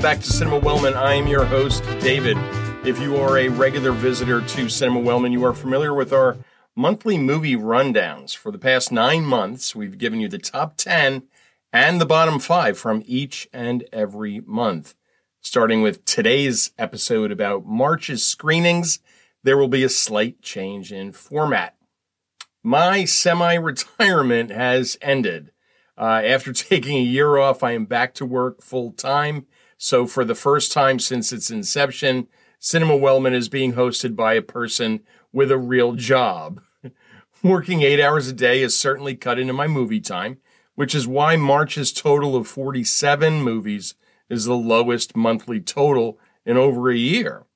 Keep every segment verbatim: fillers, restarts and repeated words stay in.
Welcome back to Cinema Wellman. I am your host, David. If you are a regular visitor to Cinema Wellman, you are familiar with our monthly movie rundowns. For the past nine months, we've given you the top ten and the bottom five from each and every month. Starting with today's episode about March's screenings, there will be a slight change in format. My semi-retirement has ended. Uh, after taking a year off, I am back to work full-time. So for the first time since its inception, Cinema Wellman is being hosted by a person with a real job. Working eight hours a day is certainly cut into my movie time, which is why March's total of forty-seven movies is the lowest monthly total in over a year.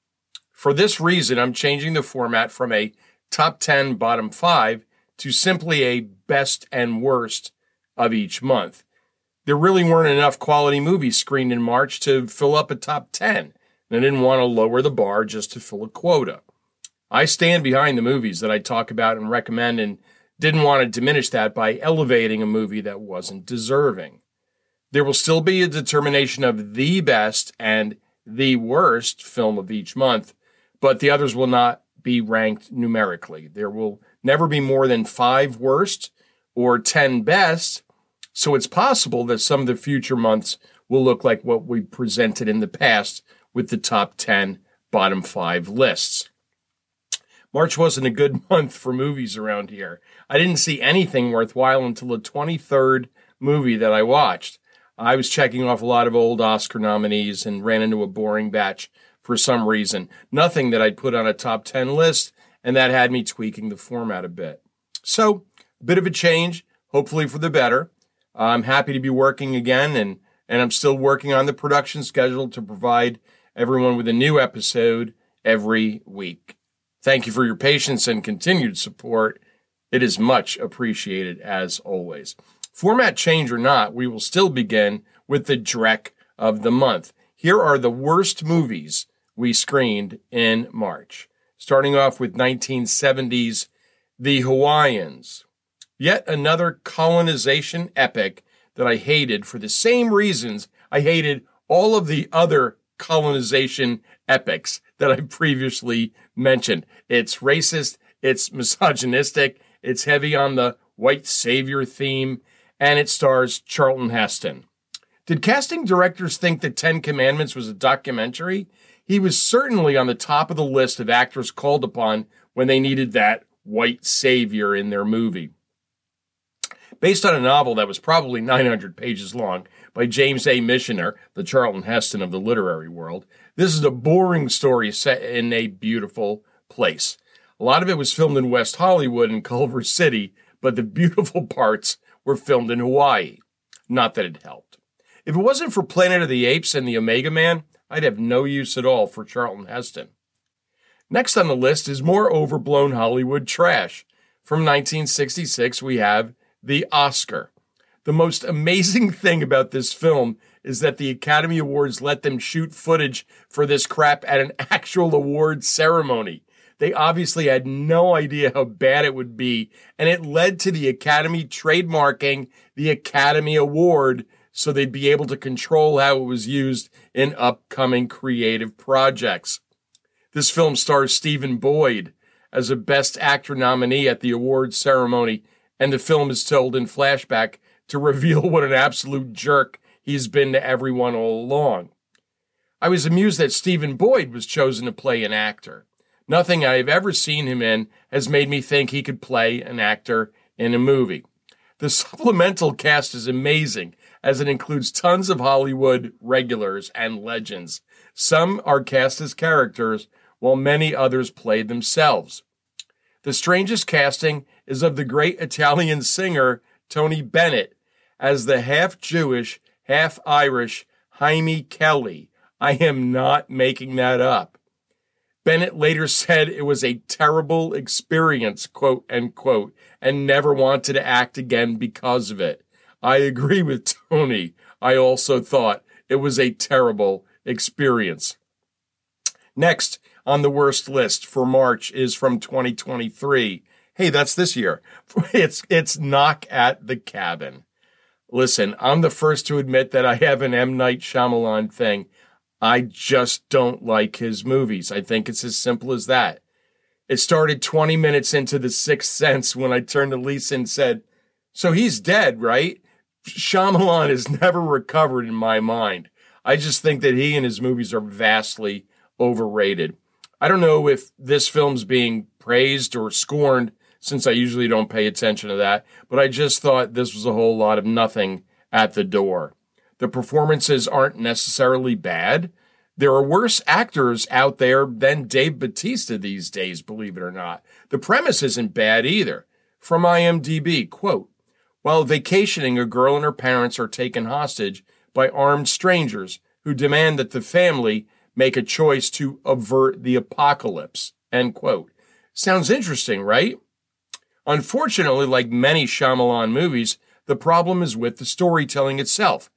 For this reason, I'm changing the format from a top ten, bottom five to simply a best and worst of each month. There really weren't enough quality movies screened in March to fill up a top ten, and I didn't want to lower the bar just to fill a quota. I stand behind the movies that I talk about and recommend and didn't want to diminish that by elevating a movie that wasn't deserving. There will still be a determination of the best and the worst film of each month, but the others will not be ranked numerically. There will never be more than five worst or ten best, so it's possible that some of the future months will look like what we presented in the past with the top ten, bottom five lists. March wasn't a good month for movies around here. I didn't see anything worthwhile until the twenty-third movie that I watched. I was checking off a lot of old Oscar nominees and ran into a boring batch for some reason. Nothing that I'd put on a top ten list, and that had me tweaking the format a bit. So, a bit of a change, hopefully for the better. I'm happy to be working again, and, and I'm still working on the production schedule to provide everyone with a new episode every week. Thank you for your patience and continued support. It is much appreciated as always. Format change or not, we will still begin with the dreck of the month. Here are the worst movies we screened in March. Starting off with nineteen seventies, The Hawaiians. Yet another colonization epic that I hated for the same reasons I hated all of the other colonization epics that I previously mentioned. It's racist, it's misogynistic, it's heavy on the white savior theme, and it stars Charlton Heston. Did casting directors think that Ten Commandments was a documentary? He was certainly on the top of the list of actors called upon when they needed that white savior in their movie. Based on a novel that was probably nine hundred pages long by James A. Michener, the Charlton Heston of the literary world, this is a boring story set in a beautiful place. A lot of it was filmed in West Hollywood and Culver City, but the beautiful parts were filmed in Hawaii. Not that it helped. If it wasn't for Planet of the Apes and The Omega Man, I'd have no use at all for Charlton Heston. Next on the list is more overblown Hollywood trash. From nineteen sixty-six, we have The Oscar. The most amazing thing about this film is that the Academy Awards let them shoot footage for this crap at an actual award ceremony. They obviously had no idea how bad it would be, and it led to the Academy trademarking the Academy Award so they'd be able to control how it was used in upcoming creative projects. This film stars Stephen Boyd as a Best Actor nominee at the awards ceremony, and the film is told in flashback to reveal what an absolute jerk he's been to everyone all along. I was amused that Stephen Boyd was chosen to play an actor. Nothing I have ever seen him in has made me think he could play an actor in a movie. The supplemental cast is amazing, as it includes tons of Hollywood regulars and legends. Some are cast as characters, while many others play themselves. The strangest casting is of the great Italian singer Tony Bennett as the half-Jewish, half-Irish Jaime Kelly. I am not making that up. Bennett later said it was a terrible experience, quote, unquote, and never wanted to act again because of it. I agree with Tony. I also thought it was a terrible experience. Next on the worst list for March is from twenty twenty-three. Hey, that's this year. It's it's Knock at the Cabin. Listen, I'm the first to admit that I have an M. Night Shyamalan thing. I just don't like his movies. I think it's as simple as that. It started twenty minutes into The Sixth Sense when I turned to Lisa and said, so he's dead, right? Shyamalan has never recovered in my mind. I just think that he and his movies are vastly overrated. I don't know if this film's being praised or scorned, since I usually don't pay attention to that, but I just thought this was a whole lot of nothing at the door. The performances aren't necessarily bad. There are worse actors out there than Dave Bautista these days, believe it or not. The premise isn't bad either. From IMDb, quote, while vacationing, a girl and her parents are taken hostage by armed strangers who demand that the family make a choice to avert the apocalypse, end quote. Sounds interesting, right? Unfortunately, like many Shyamalan movies, the problem is with the storytelling itself.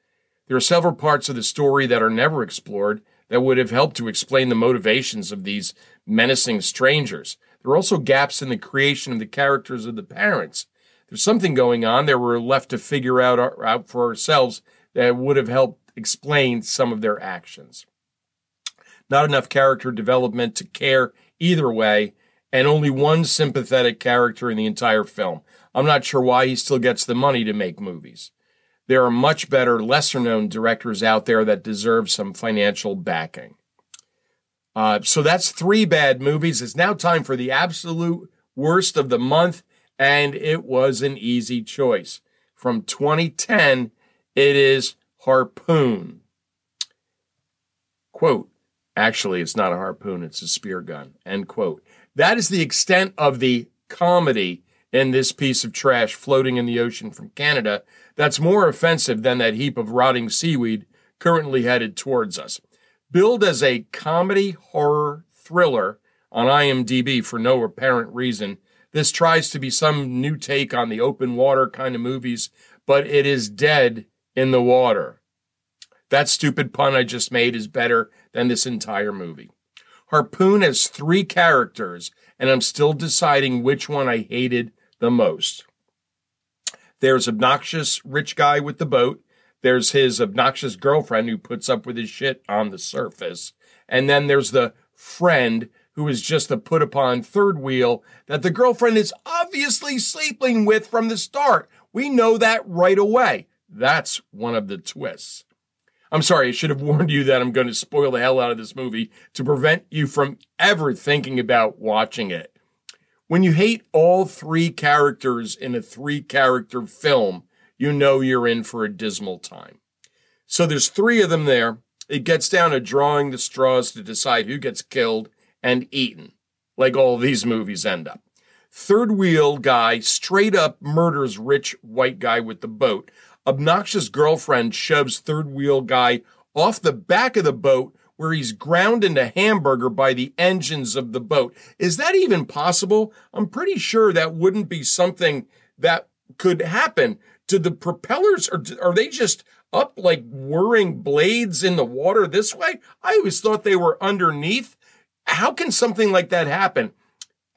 There are several parts of the story that are never explored that would have helped to explain the motivations of these menacing strangers. There are also gaps in the creation of the characters of the parents. There's something going on that we're left to figure out, out for ourselves that would have helped explain some of their actions. Not enough character development to care either way, and only one sympathetic character in the entire film. I'm not sure why he still gets the money to make movies. There are much better, lesser-known directors out there that deserve some financial backing. Uh, so that's three bad movies. It's now time for the absolute worst of the month, and it was an easy choice. From twenty ten, it is Harpoon. Quote, actually, it's not a harpoon, it's a spear gun, end quote. That is the extent of the comedy in this piece of trash floating in the ocean from Canada that's more offensive than that heap of rotting seaweed currently headed towards us. Billed as a comedy horror thriller on IMDb for no apparent reason, this tries to be some new take on the open water kind of movies, but it is dead in the water. That stupid pun I just made is better than this entire movie. Harpoon has three characters, and I'm still deciding which one I hated the most. There's obnoxious rich guy with the boat. There's his obnoxious girlfriend who puts up with his shit on the surface. And then there's the friend who is just the put-upon third wheel that the girlfriend is obviously sleeping with from the start. We know that right away. That's one of the twists. I'm sorry, I should have warned you that I'm going to spoil the hell out of this movie to prevent you from ever thinking about watching it. When you hate all three characters in a three-character film, you know you're in for a dismal time. So there's three of them there. It gets down to drawing the straws to decide who gets killed and eaten, like all these movies end up. Third wheel guy straight up murders rich white guy with the boat. Obnoxious girlfriend shoves third wheel guy off the back of the boat where he's ground into hamburger by the engines of the boat. Is that even possible? I'm pretty sure that wouldn't be something that could happen. Do the propellers, or are they just up like whirring blades in the water this way? I always thought they were underneath. How can something like that happen?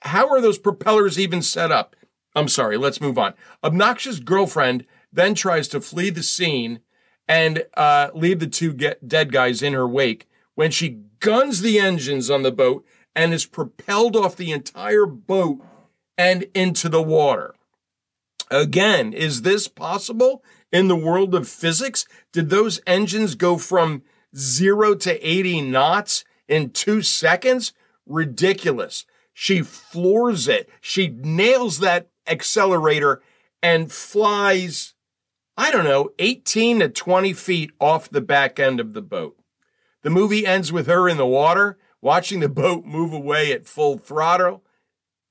How are those propellers even set up? I'm sorry, let's move on. Obnoxious girlfriend then tries to flee the scene and uh, leave the two get dead guys in her wake when she guns the engines on the boat and is propelled off the entire boat and into the water. Again, is this possible in the world of physics? Did those engines go from zero to eighty knots in two seconds? Ridiculous. She floors it. She nails that accelerator and flies, I don't know, eighteen to twenty feet off the back end of the boat. The movie ends with her in the water, watching the boat move away at full throttle.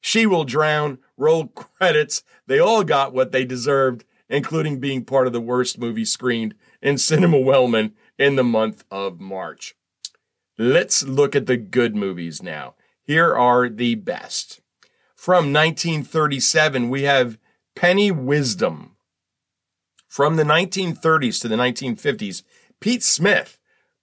She will drown, roll credits. They all got what they deserved, including being part of the worst movie screened in Cinema Wellman in the month of March. Let's look at the good movies now. Here are the best. From nineteen thirty-seven, we have Penny Wisdom. From the nineteen thirties to the nineteen fifties, Pete Smith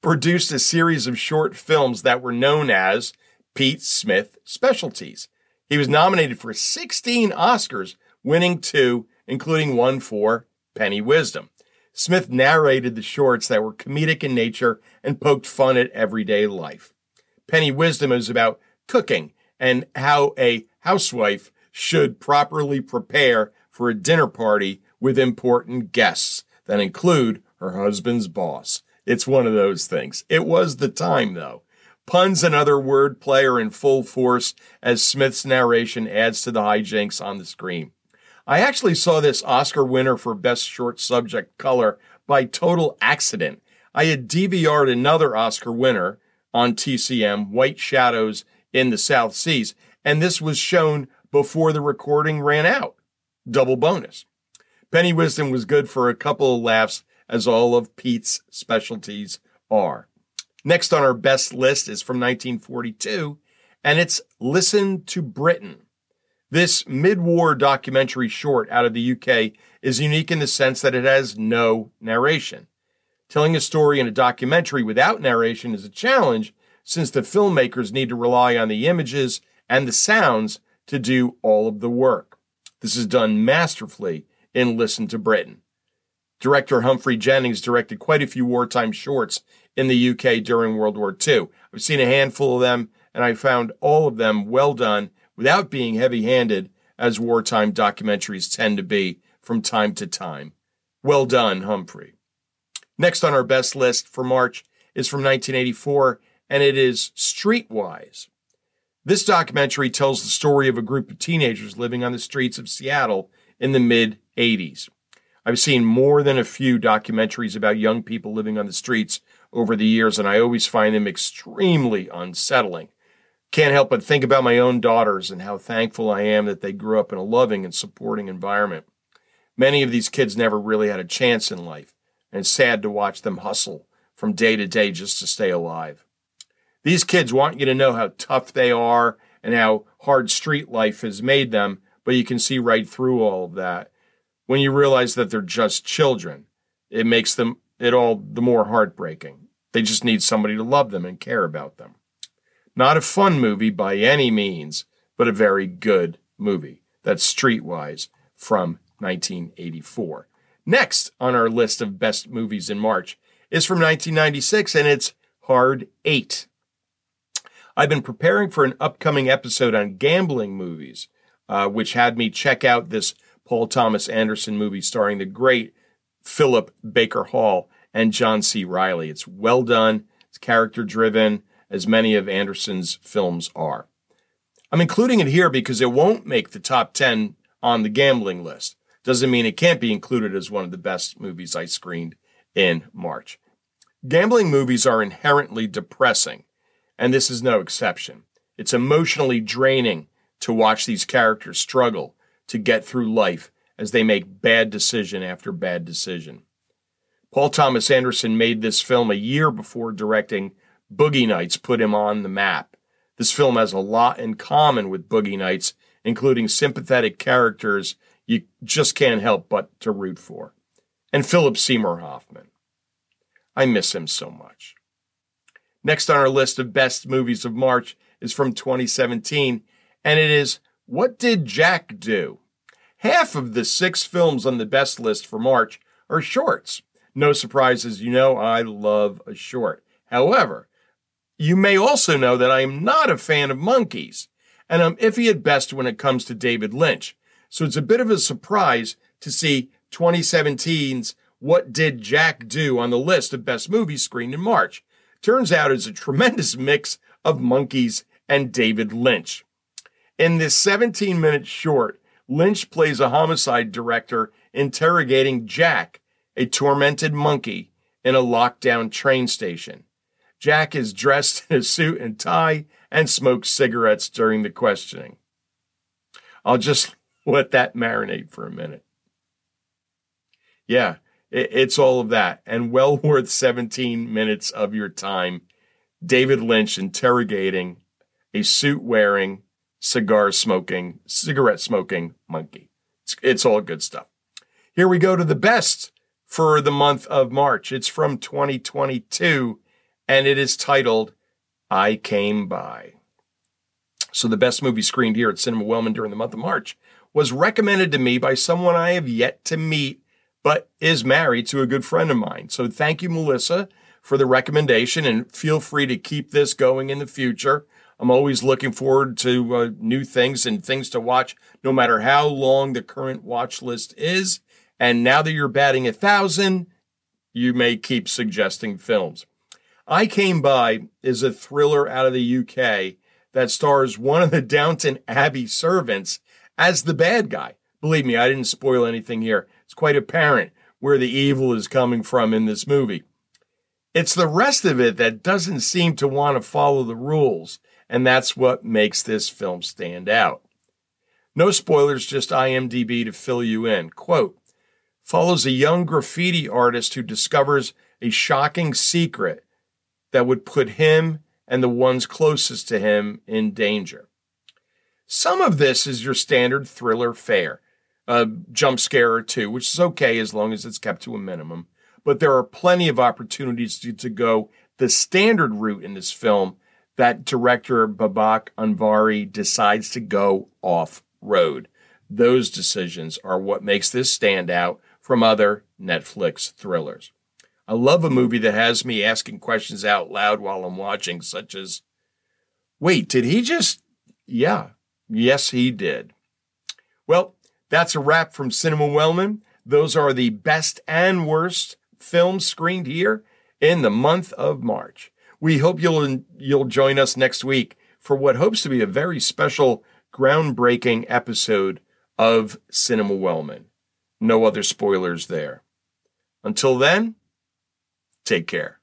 produced a series of short films that were known as Pete Smith Specialties. He was nominated for sixteen Oscars, winning two, including one for Penny Wisdom. Smith narrated the shorts that were comedic in nature and poked fun at everyday life. Penny Wisdom is about cooking and how a housewife should properly prepare for a dinner party with important guests that include her husband's boss. It's one of those things. It was the time, though. Puns and other wordplay are in full force as Smith's narration adds to the hijinks on the screen. I actually saw this Oscar winner for Best Short Subject Color by total accident. I had D V R'd another Oscar winner on T C M, White Shadows in the South Seas, and this was shown before the recording ran out. Double bonus. Penny Wisdom was good for a couple of laughs, as all of Pete's specialties are. Next on our best list is from nineteen forty-two, and it's Listen to Britain. This mid-war documentary short out of the U K is unique in the sense that it has no narration. Telling a story in a documentary without narration is a challenge, since the filmmakers need to rely on the images and the sounds to do all of the work. This is done masterfully in Listen to Britain. Director Humphrey Jennings directed quite a few wartime shorts in the U K during World War Two. I've seen a handful of them, and I found all of them well done without being heavy-handed, as wartime documentaries tend to be from time to time. Well done, Humphrey. Next on our best list for March is from nineteen eighty-four, and it is Streetwise. This documentary tells the story of a group of teenagers living on the streets of Seattle in the mid-eighties. I've seen more than a few documentaries about young people living on the streets over the years, and I always find them extremely unsettling. Can't help but think about my own daughters and how thankful I am that they grew up in a loving and supporting environment. Many of these kids never really had a chance in life, and it's sad to watch them hustle from day to day just to stay alive. These kids want you to know how tough they are and how hard street life has made them, but you can see right through all of that. When you realize that they're just children, it makes them it all the more heartbreaking. They just need somebody to love them and care about them. Not a fun movie by any means, but a very good movie. That's Streetwise from nineteen eighty-four. Next on our list of best movies in March is from nineteen ninety-six, and it's Hard Eight. I've been preparing for an upcoming episode on gambling movies, uh, which had me check out this Paul Thomas Anderson movie starring the great Philip Baker Hall and John C. Reilly. It's well done. It's character-driven, as many of Anderson's films are. I'm including it here because it won't make the top ten on the gambling list. Doesn't mean it can't be included as one of the best movies I screened in March. Gambling movies are inherently depressing, and this is no exception. It's emotionally draining to watch these characters struggle to get through life as they make bad decision after bad decision. Paul Thomas Anderson made this film a year before directing Boogie Nights put him on the map. This film has a lot in common with Boogie Nights, including sympathetic characters you just can't help but to root for. And Philip Seymour Hoffman. I miss him so much. Next on our list of best movies of March is from twenty seventeen, and it is What Did Jack Do? Half of the six films on the best list for March are shorts. No surprises, you know I love a short. However, you may also know that I am not a fan of monkeys, and I'm iffy at best when it comes to David Lynch. So it's a bit of a surprise to see twenty seventeen's What Did Jack Do on the list of best movies screened in March. Turns out it's a tremendous mix of monkeys and David Lynch. In this seventeen-minute short, Lynch plays a homicide director interrogating Jack, a tormented monkey, in a lockdown train station. Jack is dressed in a suit and tie and smokes cigarettes during the questioning. I'll just let that marinate for a minute. Yeah, it's all of that, and well worth seventeen minutes of your time. David Lynch interrogating a suit-wearing, cigar smoking, cigarette smoking monkey. It's, it's all good stuff. Here we go to the best for the month of March. It's from twenty twenty-two, and it is titled I Came By. So the best movie screened here at Cinema Wellman during the month of March was recommended to me by someone I have yet to meet, but is married to a good friend of mine. So thank you, Melissa, for the recommendation, and feel free to keep this going in the future. I'm always looking forward to uh, new things and things to watch, no matter how long the current watch list is. And now that you're batting a thousand, you may keep suggesting films. I Came By is a thriller out of the U K that stars one of the Downton Abbey servants as the bad guy. Believe me, I didn't spoil anything here. It's quite apparent where the evil is coming from in this movie. It's the rest of it that doesn't seem to want to follow the rules. And that's what makes this film stand out. No spoilers, just I M D B to fill you in. Quote, follows a young graffiti artist who discovers a shocking secret that would put him and the ones closest to him in danger. Some of this is your standard thriller fare, a jump scare or two, which is okay as long as it's kept to a minimum. But there are plenty of opportunities to, to go the standard route in this film that director Babak Anvari decides to go off-road. Those decisions are what makes this stand out from other Netflix thrillers. I love a movie that has me asking questions out loud while I'm watching, such as, wait, did he just? Yeah, yes, he did. Well, that's a wrap from Cinema Wellman. Those are the best and worst films screened here in the month of March. We hope you'll you'll join us next week for what hopes to be a very special, groundbreaking episode of Cinema Wellman. No other spoilers there. Until then, take care.